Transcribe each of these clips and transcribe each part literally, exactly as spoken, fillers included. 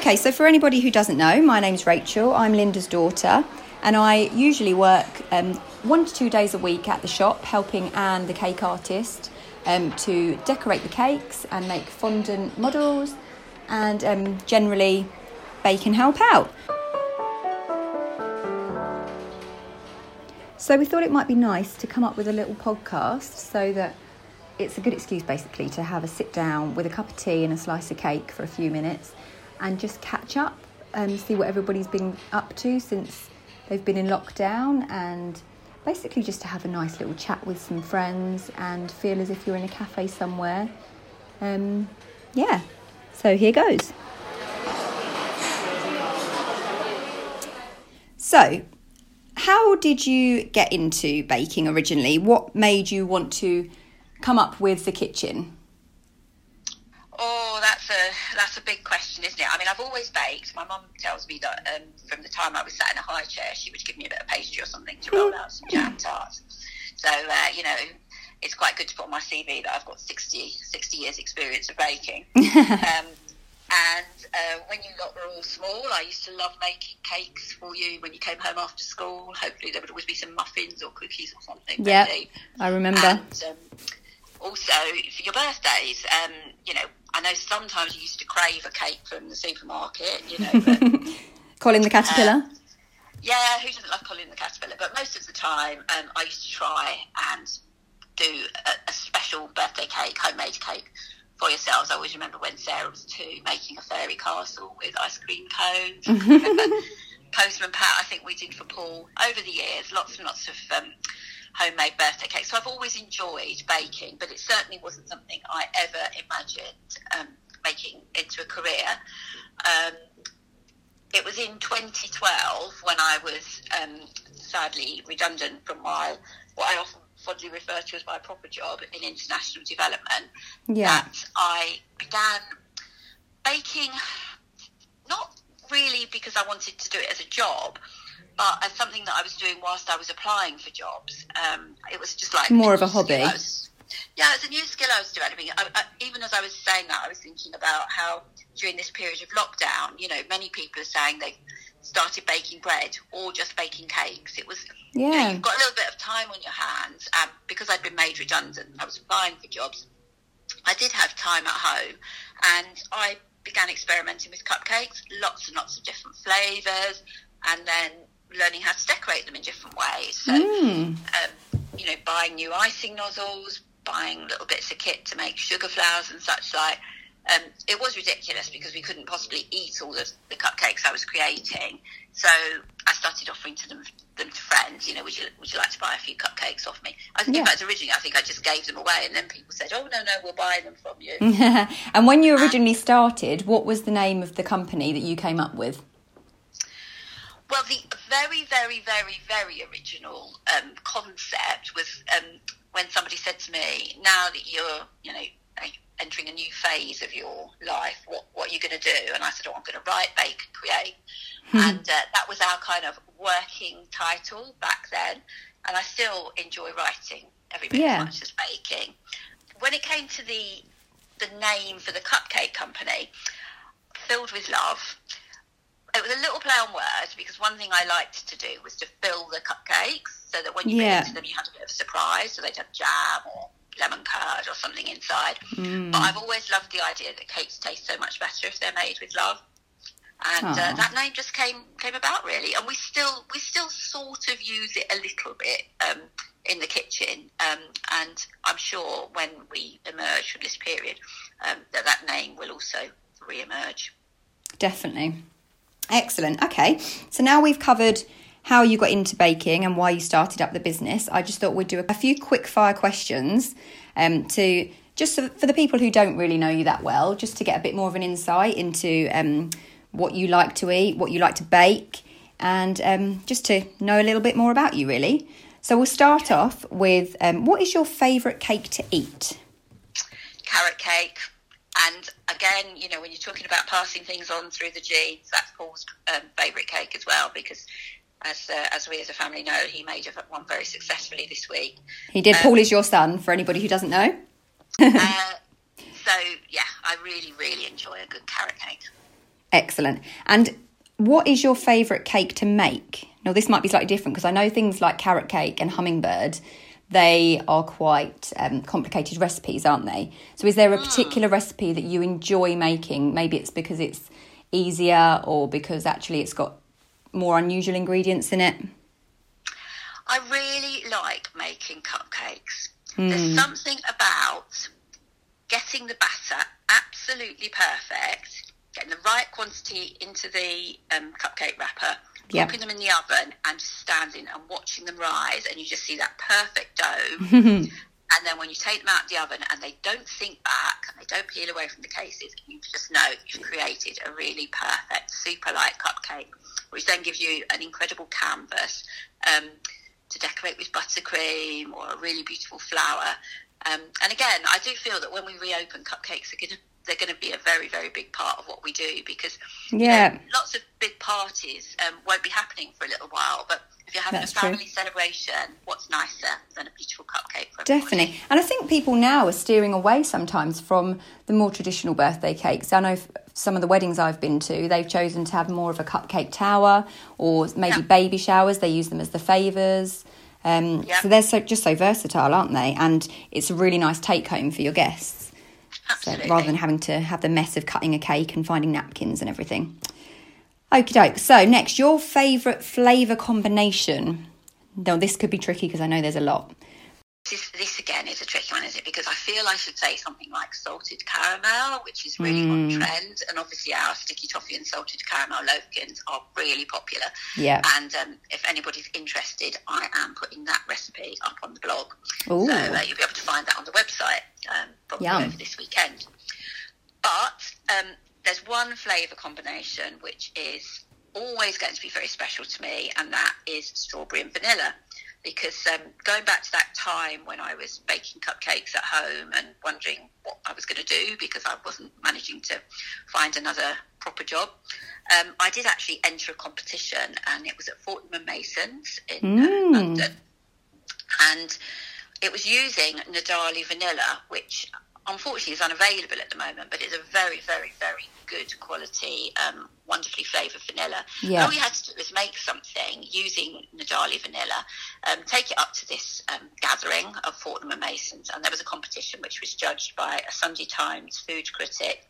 Okay, so for anybody who doesn't know, my name's Rachel, I'm Linda's daughter, and I usually work um, one to two days a week at the shop helping Anne, the cake artist, um, to decorate the cakes and make fondant models and um, generally bake and help out. So we thought it might be nice to come up with a little podcast so that it's a good excuse basically to have a sit down with a cup of tea and a slice of cake for a few minutes and just catch up and see what everybody's been up to since they've been in lockdown, and basically just to have a nice little chat with some friends and feel as if you're in a cafe somewhere. Um, yeah, so here goes. So, how did you get into baking originally? What made you want to come up with the kitchen? Oh, that's a that's a big question, isn't it? I mean, I've always baked. My mum tells me that um, from the time I was sat in a high chair, she would give me a bit of pastry or something to roll out some jam tarts. So, uh, you know, it's quite good to put on my C V that I've got sixty, sixty years experience of baking. um And uh, when you lot were all small, I used to love making cakes for you when you came home after school. Hopefully there would always be some muffins or cookies or something. Yeah, I remember. And um, also for your birthdays, um, you know, I know sometimes you used to crave a cake from the supermarket, you know. But, Colin the Caterpillar. Um, yeah, who doesn't love Colin the Caterpillar? But most of the time um, I used to try and do a, a special birthday cake, homemade cake. For yourselves, I always remember when Sarah was two, making a fairy castle with ice cream cones. Postman Pat, I think we did for Paul. Over the years, lots and lots of um, homemade birthday cakes. So I've always enjoyed baking, but it certainly wasn't something I ever imagined um, making into a career. Um, it was in twenty twelve when I was um, sadly redundant from my what I often fondly refer to as my proper job in international development, yeah. that I began baking, not really because I wanted to do it as a job, but as something that I was doing whilst I was applying for jobs. Um, it was just like... More of a hobby. Was, yeah, it was a new skill I was developing. I, I, even as I was saying that, I was thinking about how during this period of lockdown, you know, many people are saying they've started baking bread or just baking cakes. It was, yeah. you know, you've got a little bit of time on your hands. And because I'd been made redundant and I was applying for jobs, I did have time at home, and I began experimenting with cupcakes, lots and lots of different flavours, and then learning how to decorate them in different ways. So, mm. um, you know, buying new icing nozzles, buying little bits of kit to make sugar flowers and such like. Um, it was ridiculous because we couldn't possibly eat all the, the cupcakes I was creating. So I started offering to them, them to friends, you know, would you would you like to buy a few cupcakes off me? I think, yeah. In fact, originally, I think I just gave them away, and then people said, oh, no, no, we'll buy them from you. And when you originally um, started, what was the name of the company that you came up with? Well, the very, very, very, very original um, concept was um, when somebody said to me, now that you're, you know, entering a new phase of your life, what, what are you going to do? And I said, oh, I'm going to write, bake and create. Hmm. And uh, that was our kind of working title back then. And I still enjoy writing every bit yeah. as much as baking. When it came to the the name for the cupcake company, Filled with Love, it was a little play on words, because one thing I liked to do was to fill the cupcakes so that when you bit yeah. into them, you had a bit of a surprise. So they'd have jam or lemon curd or something inside. mm. But I've always loved the idea that cakes taste so much better if they're made with love, and uh, that name just came came about really, and we still we still sort of use it a little bit um in the kitchen, um and I'm sure when we emerge from this period um that that name will also re-emerge. Definitely. Excellent. Okay, so now we've covered how you got into baking and why you started up the business. I just thought we'd do a few quick fire questions um, to just so, for the people who don't really know you that well, just to get a bit more of an insight into um, what you like to eat, what you like to bake, and um, just to know a little bit more about you, really. So we'll start off with, um, what is your favourite cake to eat? Carrot cake. And again, you know, when you're talking about passing things on through the genes, that's Paul's um, favourite cake as well, because... As uh, as we as a family know, he made one very successfully this week. He did. Um, Paul is your son, for anybody who doesn't know. uh, so, yeah, I really, really enjoy a good carrot cake. Excellent. And what is your favourite cake to make? Now, this might be slightly different because I know things like carrot cake and hummingbird, they are quite um, complicated recipes, aren't they? So is there a particular mm. recipe that you enjoy making? Maybe it's because it's easier or because actually it's got more unusual ingredients in it? I really like making cupcakes. Mm. There's something about getting the batter absolutely perfect, getting the right quantity into the um, cupcake wrapper, yep. popping them in the oven and just standing and watching them rise, and you just see that perfect dough. And then when you take them out of the oven and they don't sink back and they don't peel away from the cases, you just know you've created a really perfect, super light cupcake, which then gives you an incredible canvas um, to decorate with buttercream or a really beautiful flower. Um, and again, I do feel that when we reopen, cupcakes are going to they're going to be a very, very big part of what we do, because yeah, you know, lots of big parties um, won't be happening for a little while, but if you're having That's a family true. celebration, what's nicer than a beautiful cupcake for everybody? Definitely. And I think people now are steering away sometimes from the more traditional birthday cakes. I know some of the weddings I've been to, they've chosen to have more of a cupcake tower, or maybe yeah. baby showers, they use them as the favours. Um, yeah. So they're so, just so versatile, aren't they? And it's a really nice take-home for your guests. Absolutely. So rather than having to have the mess of cutting a cake and finding napkins and everything. Okie doke. So next, your favourite flavour combination. Now, this could be tricky because I know there's a lot. This, is, this again is a tricky one, is it? Because I feel I should say something like salted caramel, which is really mm. on trend. And obviously our sticky toffee and salted caramel loafkins are really popular. Yeah. And um, if anybody's interested, I am putting that recipe up on the blog. Ooh. So uh, you'll be able to find that on the website um, probably Yum. over this weekend. But... Um, there's one flavour combination which is always going to be very special to me, and that is strawberry and vanilla, because um, going back to that time when I was baking cupcakes at home and wondering what I was going to do because I wasn't managing to find another proper job, um, I did actually enter a competition, and it was at Fortnum and Mason's in mm. uh, London, and it was using 'Ndali vanilla, which unfortunately is unavailable at the moment, but it's a very, very, very good quality, um, wonderfully flavoured vanilla. Yeah. All we had to do was make something using 'Ndali vanilla, um, take it up to this um, gathering of Fortnum and Mason's, and there was a competition which was judged by a Sunday Times food critic,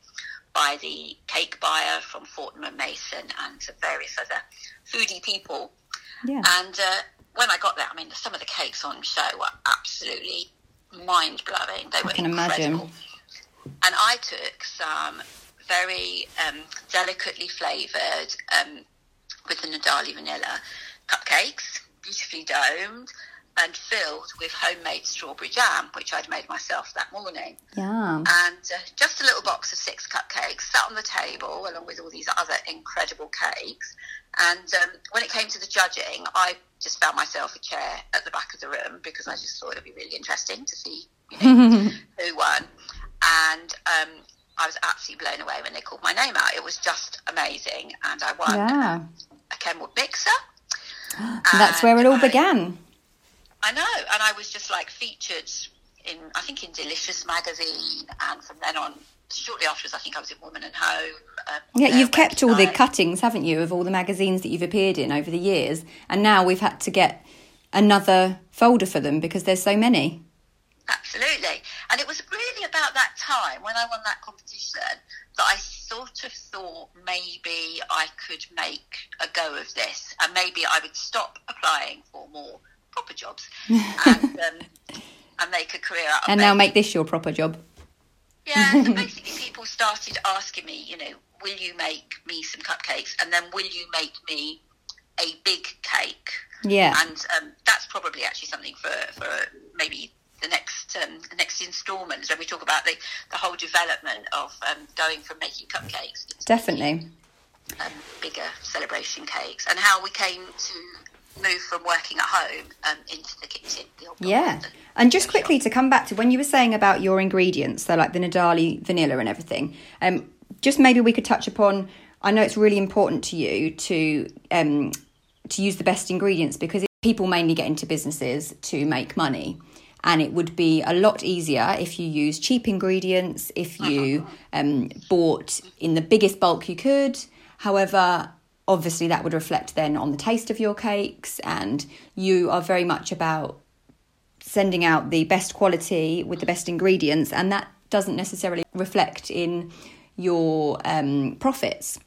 by the cake buyer from Fortnum and Mason, and various other foodie people. Yeah. And uh, when I got there, I mean, some of the cakes on show were absolutely mind-blowing. They I were can incredible. Imagine. And I took some very um, delicately flavoured um, with the 'Ndali vanilla cupcakes, beautifully domed and filled with homemade strawberry jam, which I'd made myself that morning. Yeah. And uh, just a little box of six cupcakes sat on the table along with all these other incredible cakes. And um, when it came to the judging, I just found myself a chair at the back of the room because I just thought it'd be really interesting to see, you know, who won. And um, I was absolutely blown away when they called my name out. It was just amazing, and I won yeah. a Kenwood mixer. That's where it all I, began. I know, and I was just like featured in, I think, in Delicious magazine, and from then on, shortly afterwards, I think I was in Woman and Home. Um, yeah, you've kept all the cuttings, haven't you, of all the magazines that you've appeared in over the years, and now we've had to get another folder for them because there's so many. Absolutely. And it was really about that time when I won that competition that I sort of thought maybe I could make a go of this, and maybe I would stop applying for more proper jobs and, um, and make a career out of it. And now make this your proper job. Yeah, so basically people started asking me, you know, will you make me some cupcakes? And then will you make me a big cake? Yeah. And um, that's probably actually something for, for maybe the next um, the next instalment, when we talk about the, the whole development of um, going from making cupcakes. Definitely. To, um, bigger celebration cakes, and how we came to move from working at home um, into the kitchen. The old yeah. And just quickly to come back to when you were saying about your ingredients, so like the 'Ndali vanilla and everything, um, just maybe we could touch upon, I know it's really important to you to um, to use the best ingredients, because people mainly get into businesses to make money. And it would be a lot easier if you use cheap ingredients, if you um, bought in the biggest bulk you could. However, obviously that would reflect then on the taste of your cakes, and you are very much about sending out the best quality with the best ingredients, and that doesn't necessarily reflect in your um, profits.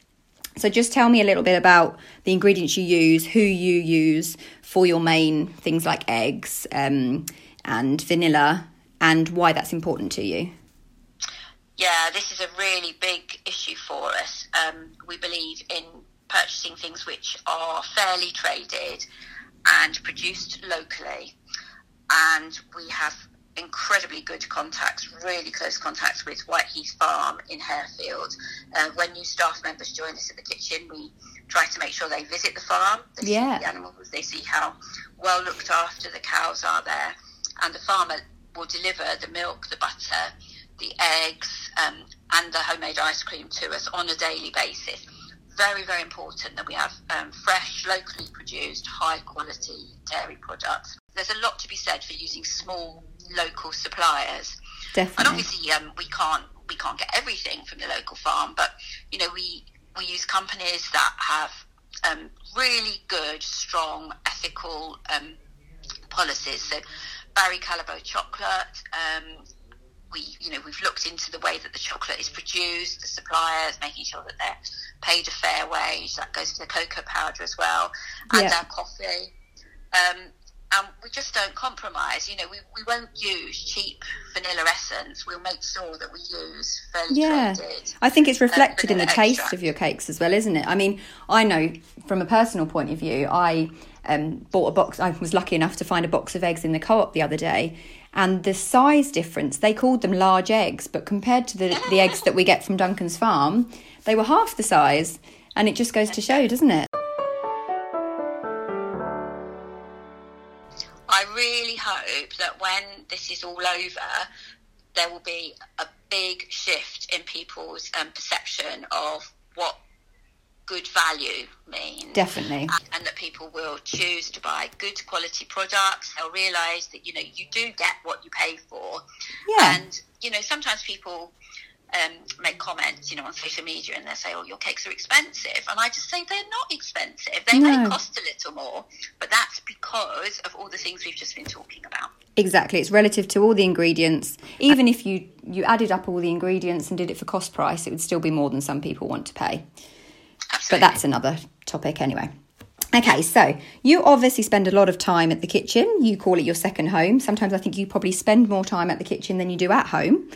So just tell me a little bit about the ingredients you use, who you use for your main things like eggs um, and vanilla, and why that's important to you. Yeah, this is a really big issue for us. Um, we believe in purchasing things which are fairly traded and produced locally. And we have incredibly good contacts, really close contacts with Whiteheath Farm in Harefield. Uh, when new staff members join us at the kitchen, we try to make sure they visit the farm, they yeah. see the animals, they see how well looked after the cows are there, and the farmer will deliver the milk, the butter, the eggs, um, and the homemade ice cream to us on a daily basis. Very, very important that we have um, fresh, locally produced, high quality dairy products. There's a lot to be said for using small local suppliers. Definitely. And obviously um, we can't we can't get everything from the local farm, but you know we we use companies that have um, really good, strong, ethical um, policies. So Barry Callebaut chocolate. Um, we you know we've looked into the way that the chocolate is produced, the suppliers, making sure that they're paid a fair wage. That goes for the cocoa powder as well, and yeah. our coffee. Um, And we just don't compromise. You know, we, we won't use cheap vanilla essence. We'll make sure that we use fairly yeah. traded. I think it's reflected in the taste extract. of your cakes as well, isn't it? I mean, I know from a personal point of view, I um, bought a box. I was lucky enough to find a box of eggs in the co-op the other day. And the size difference, they called them large eggs, but compared to the, the eggs that we get from Duncan's Farm, they were half the size. And it just goes to show, doesn't it? I really hope that when this is all over, there will be a big shift in people's um, perception of what good value means. Definitely. And, and that people will choose to buy good quality products. They'll realise that, you know, you do get what you pay for. Yeah. And, you know, sometimes people um, make comments, you know, on social media, and they say, oh, your cakes are expensive. And I just say they're not expensive. They no. may cost a little more, but that's because of all the things we've just been talking about. Exactly. It's relative to all the ingredients. Even if you, you added up all the ingredients and did it for cost price, it would still be more than some people want to pay. Absolutely. But that's another topic anyway. Okay, so you obviously spend a lot of time at the kitchen. You call it your second home. Sometimes I think you probably spend more time at the kitchen than you do at home.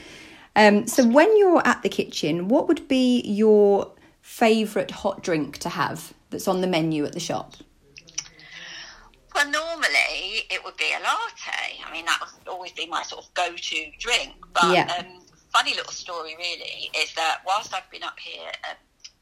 Um, so when you're at the kitchen, what would be your favourite hot drink to have that's on the menu at the shop? Well, normally it would be a latte. I mean, that would always be my sort of go-to drink. But yeah. um, funny little story really is that whilst I've been up here uh,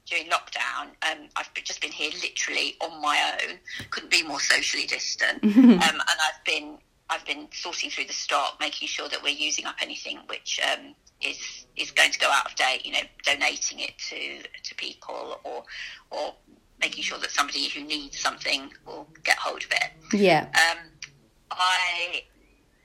during lockdown, um, I've just been here literally on my own. Couldn't be more socially distant. um, and I've been I've been sorting through the stock, making sure that we're using up anything which um, is is going to go out of date, you know, donating it to to people or or making sure that somebody who needs something will get hold of it. Yeah. Um, I,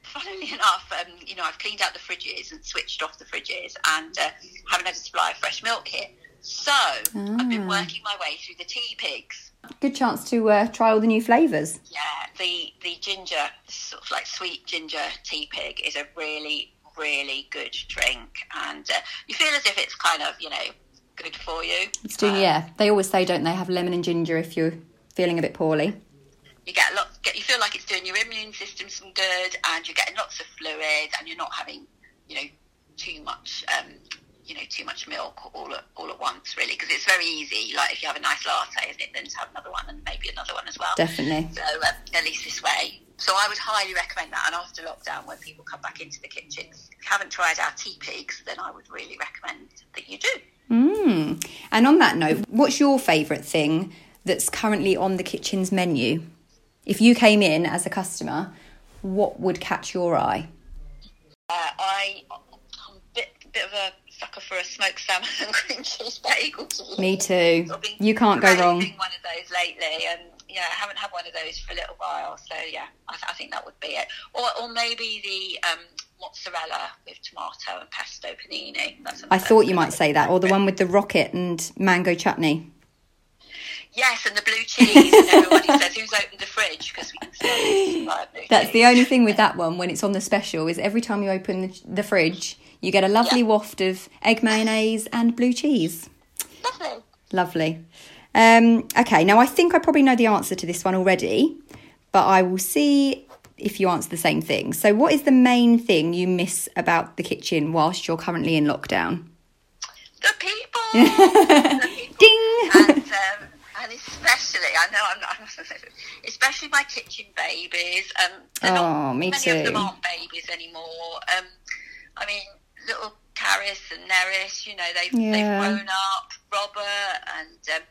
funnily enough, um, you know, I've cleaned out the fridges and switched off the fridges, and uh, haven't had a supply of fresh milk here. So ah. I've been working my way through the Tea Pigs. Good chance to uh, try all the new flavours. Yeah, the, the ginger, sort of like sweet ginger tea pig is a really, really good drink. And uh, you feel as if it's kind of, you know, good for you. It's doing, um, yeah. They always say, don't they, have lemon and ginger if you're feeling a bit poorly. You get a lot, get, you feel like it's doing your immune system some good, and you're getting lots of fluid, and you're not having, you know, too much um you know, too much milk all at, all at once, really, because it's very easy. Like, if you have a nice latte, isn't it, then to have another one and maybe another one as well. Definitely. So, um, at least this way. So I would highly recommend that. And after lockdown, when people come back into the kitchen, if you haven't tried our Tea Pigs, then I would really recommend that you do. Mm. And on that note, what's your favourite thing that's currently on the kitchen's menu? If you came in as a customer, what would catch your eye? Uh, I, I'm a bit, bit of a sucker for a smoked salmon and cream cheese bagel. Me too. You can't go wrong. I've been one of those lately, and um, yeah, I haven't had one of those for a little while. So yeah, I, th- I think that would be it. Or, or maybe the um, mozzarella with tomato and pesto panini. That's I thought you might say that, or the one with the rocket and mango chutney. Yes, and the blue cheese. And everybody says, who's opened the fridge? Because we can smell blue That's cheese. The only thing with that one when it's on the special is every time you open the, the fridge, you get a lovely yeah. waft of egg mayonnaise and blue cheese. Lovely. Lovely. Um, okay, now I think I probably know the answer to this one already, but I will see if you answer the same thing. So what is the main thing you miss about the kitchen whilst you're currently in lockdown? The people! the people. Ding! And, um, and especially, I know I'm not, especially my kitchen babies. Um, they're oh, not, me many too. Of them aren't babies anymore. Um, I mean, little Caris and Neris, you know, they've, yeah. they've grown up. Robert and... Um,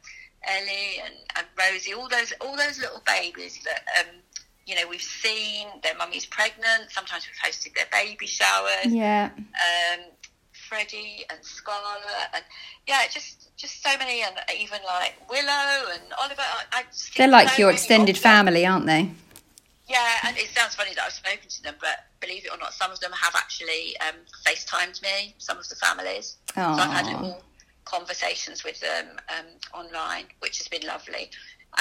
Ellie and, and Rosie, all those all those little babies that um, you know, we've seen their mummies pregnant. Sometimes we've hosted their baby showers. Yeah. Um, Freddie and Scarlett and yeah, just just so many, and even like Willow and Oliver. I, I just They're like so your extended family, aren't they? Yeah, and it sounds funny that I've spoken to them, but believe it or not, some of them have actually um, FaceTimed me. Some of the families. Aww. So I've had little conversations with them um, online, which has been lovely.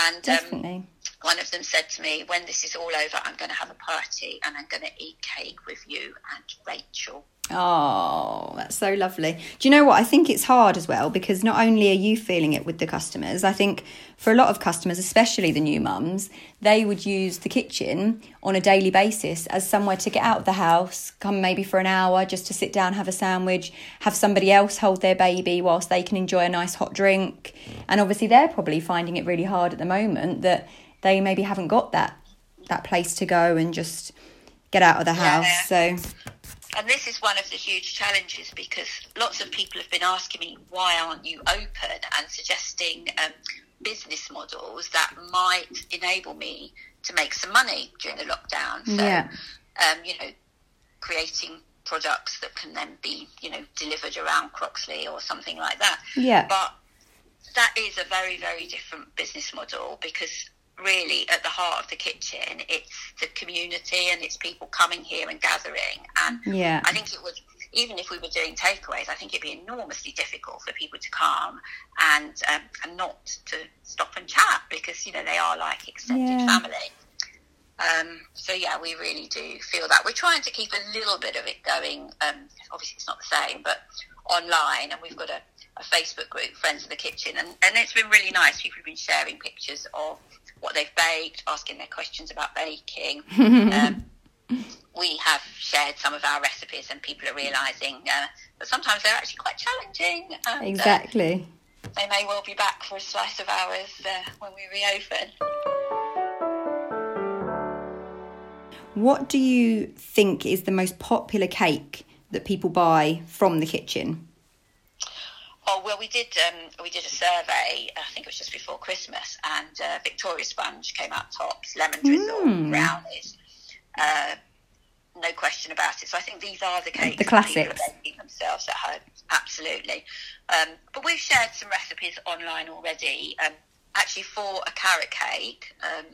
And um, one of them said to me, when this is all over, I'm going to have a party and I'm going to eat cake with you and Rachel. Oh, that's so lovely. Do you know what? I think it's hard as well, because not only are you feeling it with the customers, I think for a lot of customers, especially the new mums, they would use the kitchen on a daily basis as somewhere to get out of the house, come maybe for an hour just to sit down, have a sandwich, have somebody else hold their baby whilst they can enjoy a nice hot drink. And obviously they're probably finding it really hard at the moment that they maybe haven't got that that place to go and just get out of the house. Yeah. So... And this is one of the huge challenges, because lots of people have been asking me, why aren't you open, and suggesting um, business models that might enable me to make some money during the lockdown. So, yeah. um, you know, creating products that can then be, you know, delivered around Croxley or something like that. Yeah. But that is a very, very different business model, because... really at the heart of the kitchen, it's the community and it's people coming here and gathering. And yeah. I think it would, even if we were doing takeaways, I think it'd be enormously difficult for people to come and um, and not to stop and chat, because, you know, they are like extended yeah. family. Um, so yeah, we really do feel that. We're trying to keep a little bit of it going. Um, obviously it's not the same, but online, and we've got a, a Facebook group, Friends of the Kitchen, and, and it's been really nice. People have been sharing pictures of what they've baked, asking their questions about baking. um, we have shared some of our recipes, and people are realising uh, that sometimes they're actually quite challenging. And, exactly. Uh, they may well be back for a slice of ours uh, when we reopen. What do you think is the most popular cake that people buy from the kitchen? Oh, well, we did um, we did a survey, I think it was just before Christmas, and uh, Victoria Sponge came out tops, lemon drizzle, mm. brownies, uh, no question about it. So I think these are the cakes the classics. That people are making themselves at home, absolutely. Um, but we've shared some recipes online already, um, actually for a carrot cake um,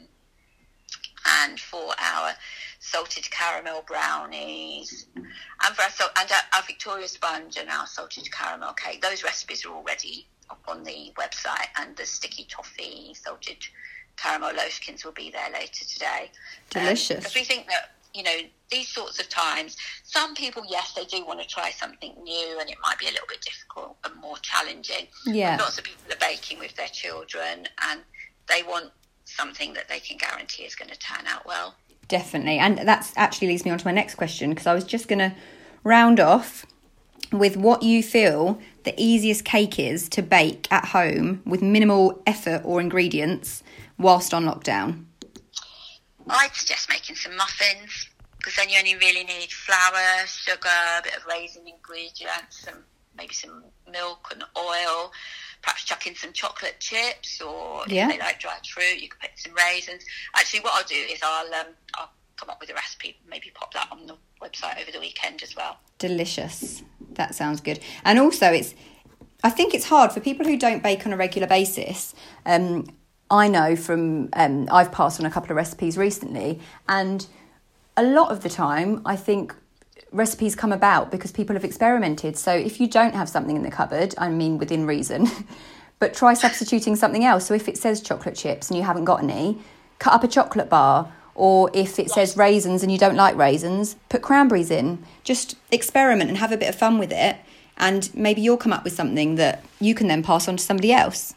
and for our salted caramel brownies, and for our, and our, our Victoria Sponge and our salted caramel cake. Those recipes are already up on the website, and the sticky toffee salted caramel loafkins will be there later today. Delicious. Because um, we think that, you know, these sorts of times, some people, yes, they do want to try something new, and it might be a little bit difficult and more challenging. Yeah. But lots of people are baking with their children, and they want something that they can guarantee is going to turn out well. Definitely. And that actually leads me on to my next question, because I was just going to round off with what you feel the easiest cake is to bake at home with minimal effort or ingredients whilst on lockdown. I'd suggest making some muffins, because then you only really need flour, sugar, a bit of raisin ingredients, some maybe some milk and oil, perhaps chuck in some chocolate chips, or if yeah. they like dried fruit, you can put some raisins. Actually, what I'll do is I'll um, I'll come up with a recipe, maybe pop that on the website over the weekend as well. Delicious. That sounds good. And also, it's I think it's hard for people who don't bake on a regular basis. Um, I know from, um, I've passed on a couple of recipes recently, and a lot of the time I think recipes come about because people have experimented. So if you don't have something in the cupboard, I mean within reason, but try substituting something else. So if it says chocolate chips and you haven't got any, cut up a chocolate bar. Or if it says raisins and you don't like raisins, put cranberries in. Just experiment and have a bit of fun with it. And maybe you'll come up with something that you can then pass on to somebody else.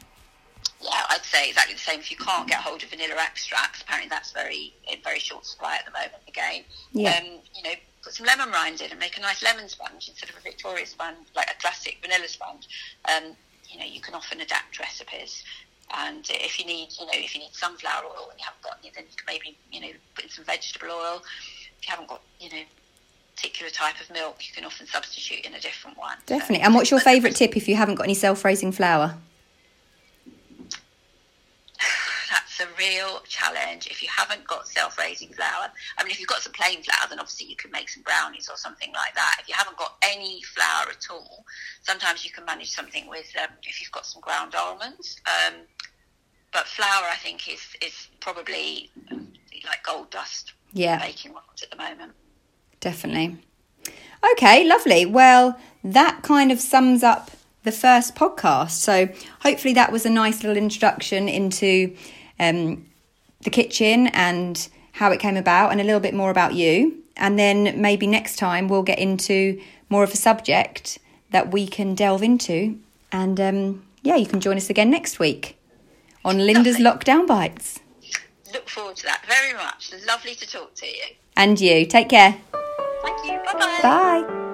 Yeah, I'd say exactly the same. If you can't get hold of vanilla extracts, apparently that's very in very short supply at the moment again. Yeah. Um, you know, put some lemon rinds in and make a nice lemon sponge instead of a Victoria sponge, like a classic vanilla sponge. Um, you know, you can often adapt recipes. And if you need, you know, if you need sunflower oil and you haven't got any, then you can maybe, you know, put in some vegetable oil. If you haven't got, you know, particular type of milk, you can often substitute in a different one. Definitely. So, and what's your favourite tip if you haven't got any self-raising flour? That's a real challenge. If you haven't got self-raising flour, I mean, if you've got some plain flour, then obviously you can make some brownies or something like that. If you haven't got any flour at all, sometimes you can manage something with, um, if you've got some ground almonds, um, but flour, I think, is is probably like gold dust. Yeah, baking ones at the moment. Definitely. Okay, lovely. Well, that kind of sums up the first podcast. So hopefully that was a nice little introduction into um, the kitchen and how it came about and a little bit more about you. And then maybe next time we'll get into more of a subject that we can delve into. And um, yeah, you can join us again next week on Linda's Lockdown Bites. Look forward to that very much. Lovely to talk to you. And you. Take care. Thank you. Bye-bye. Bye.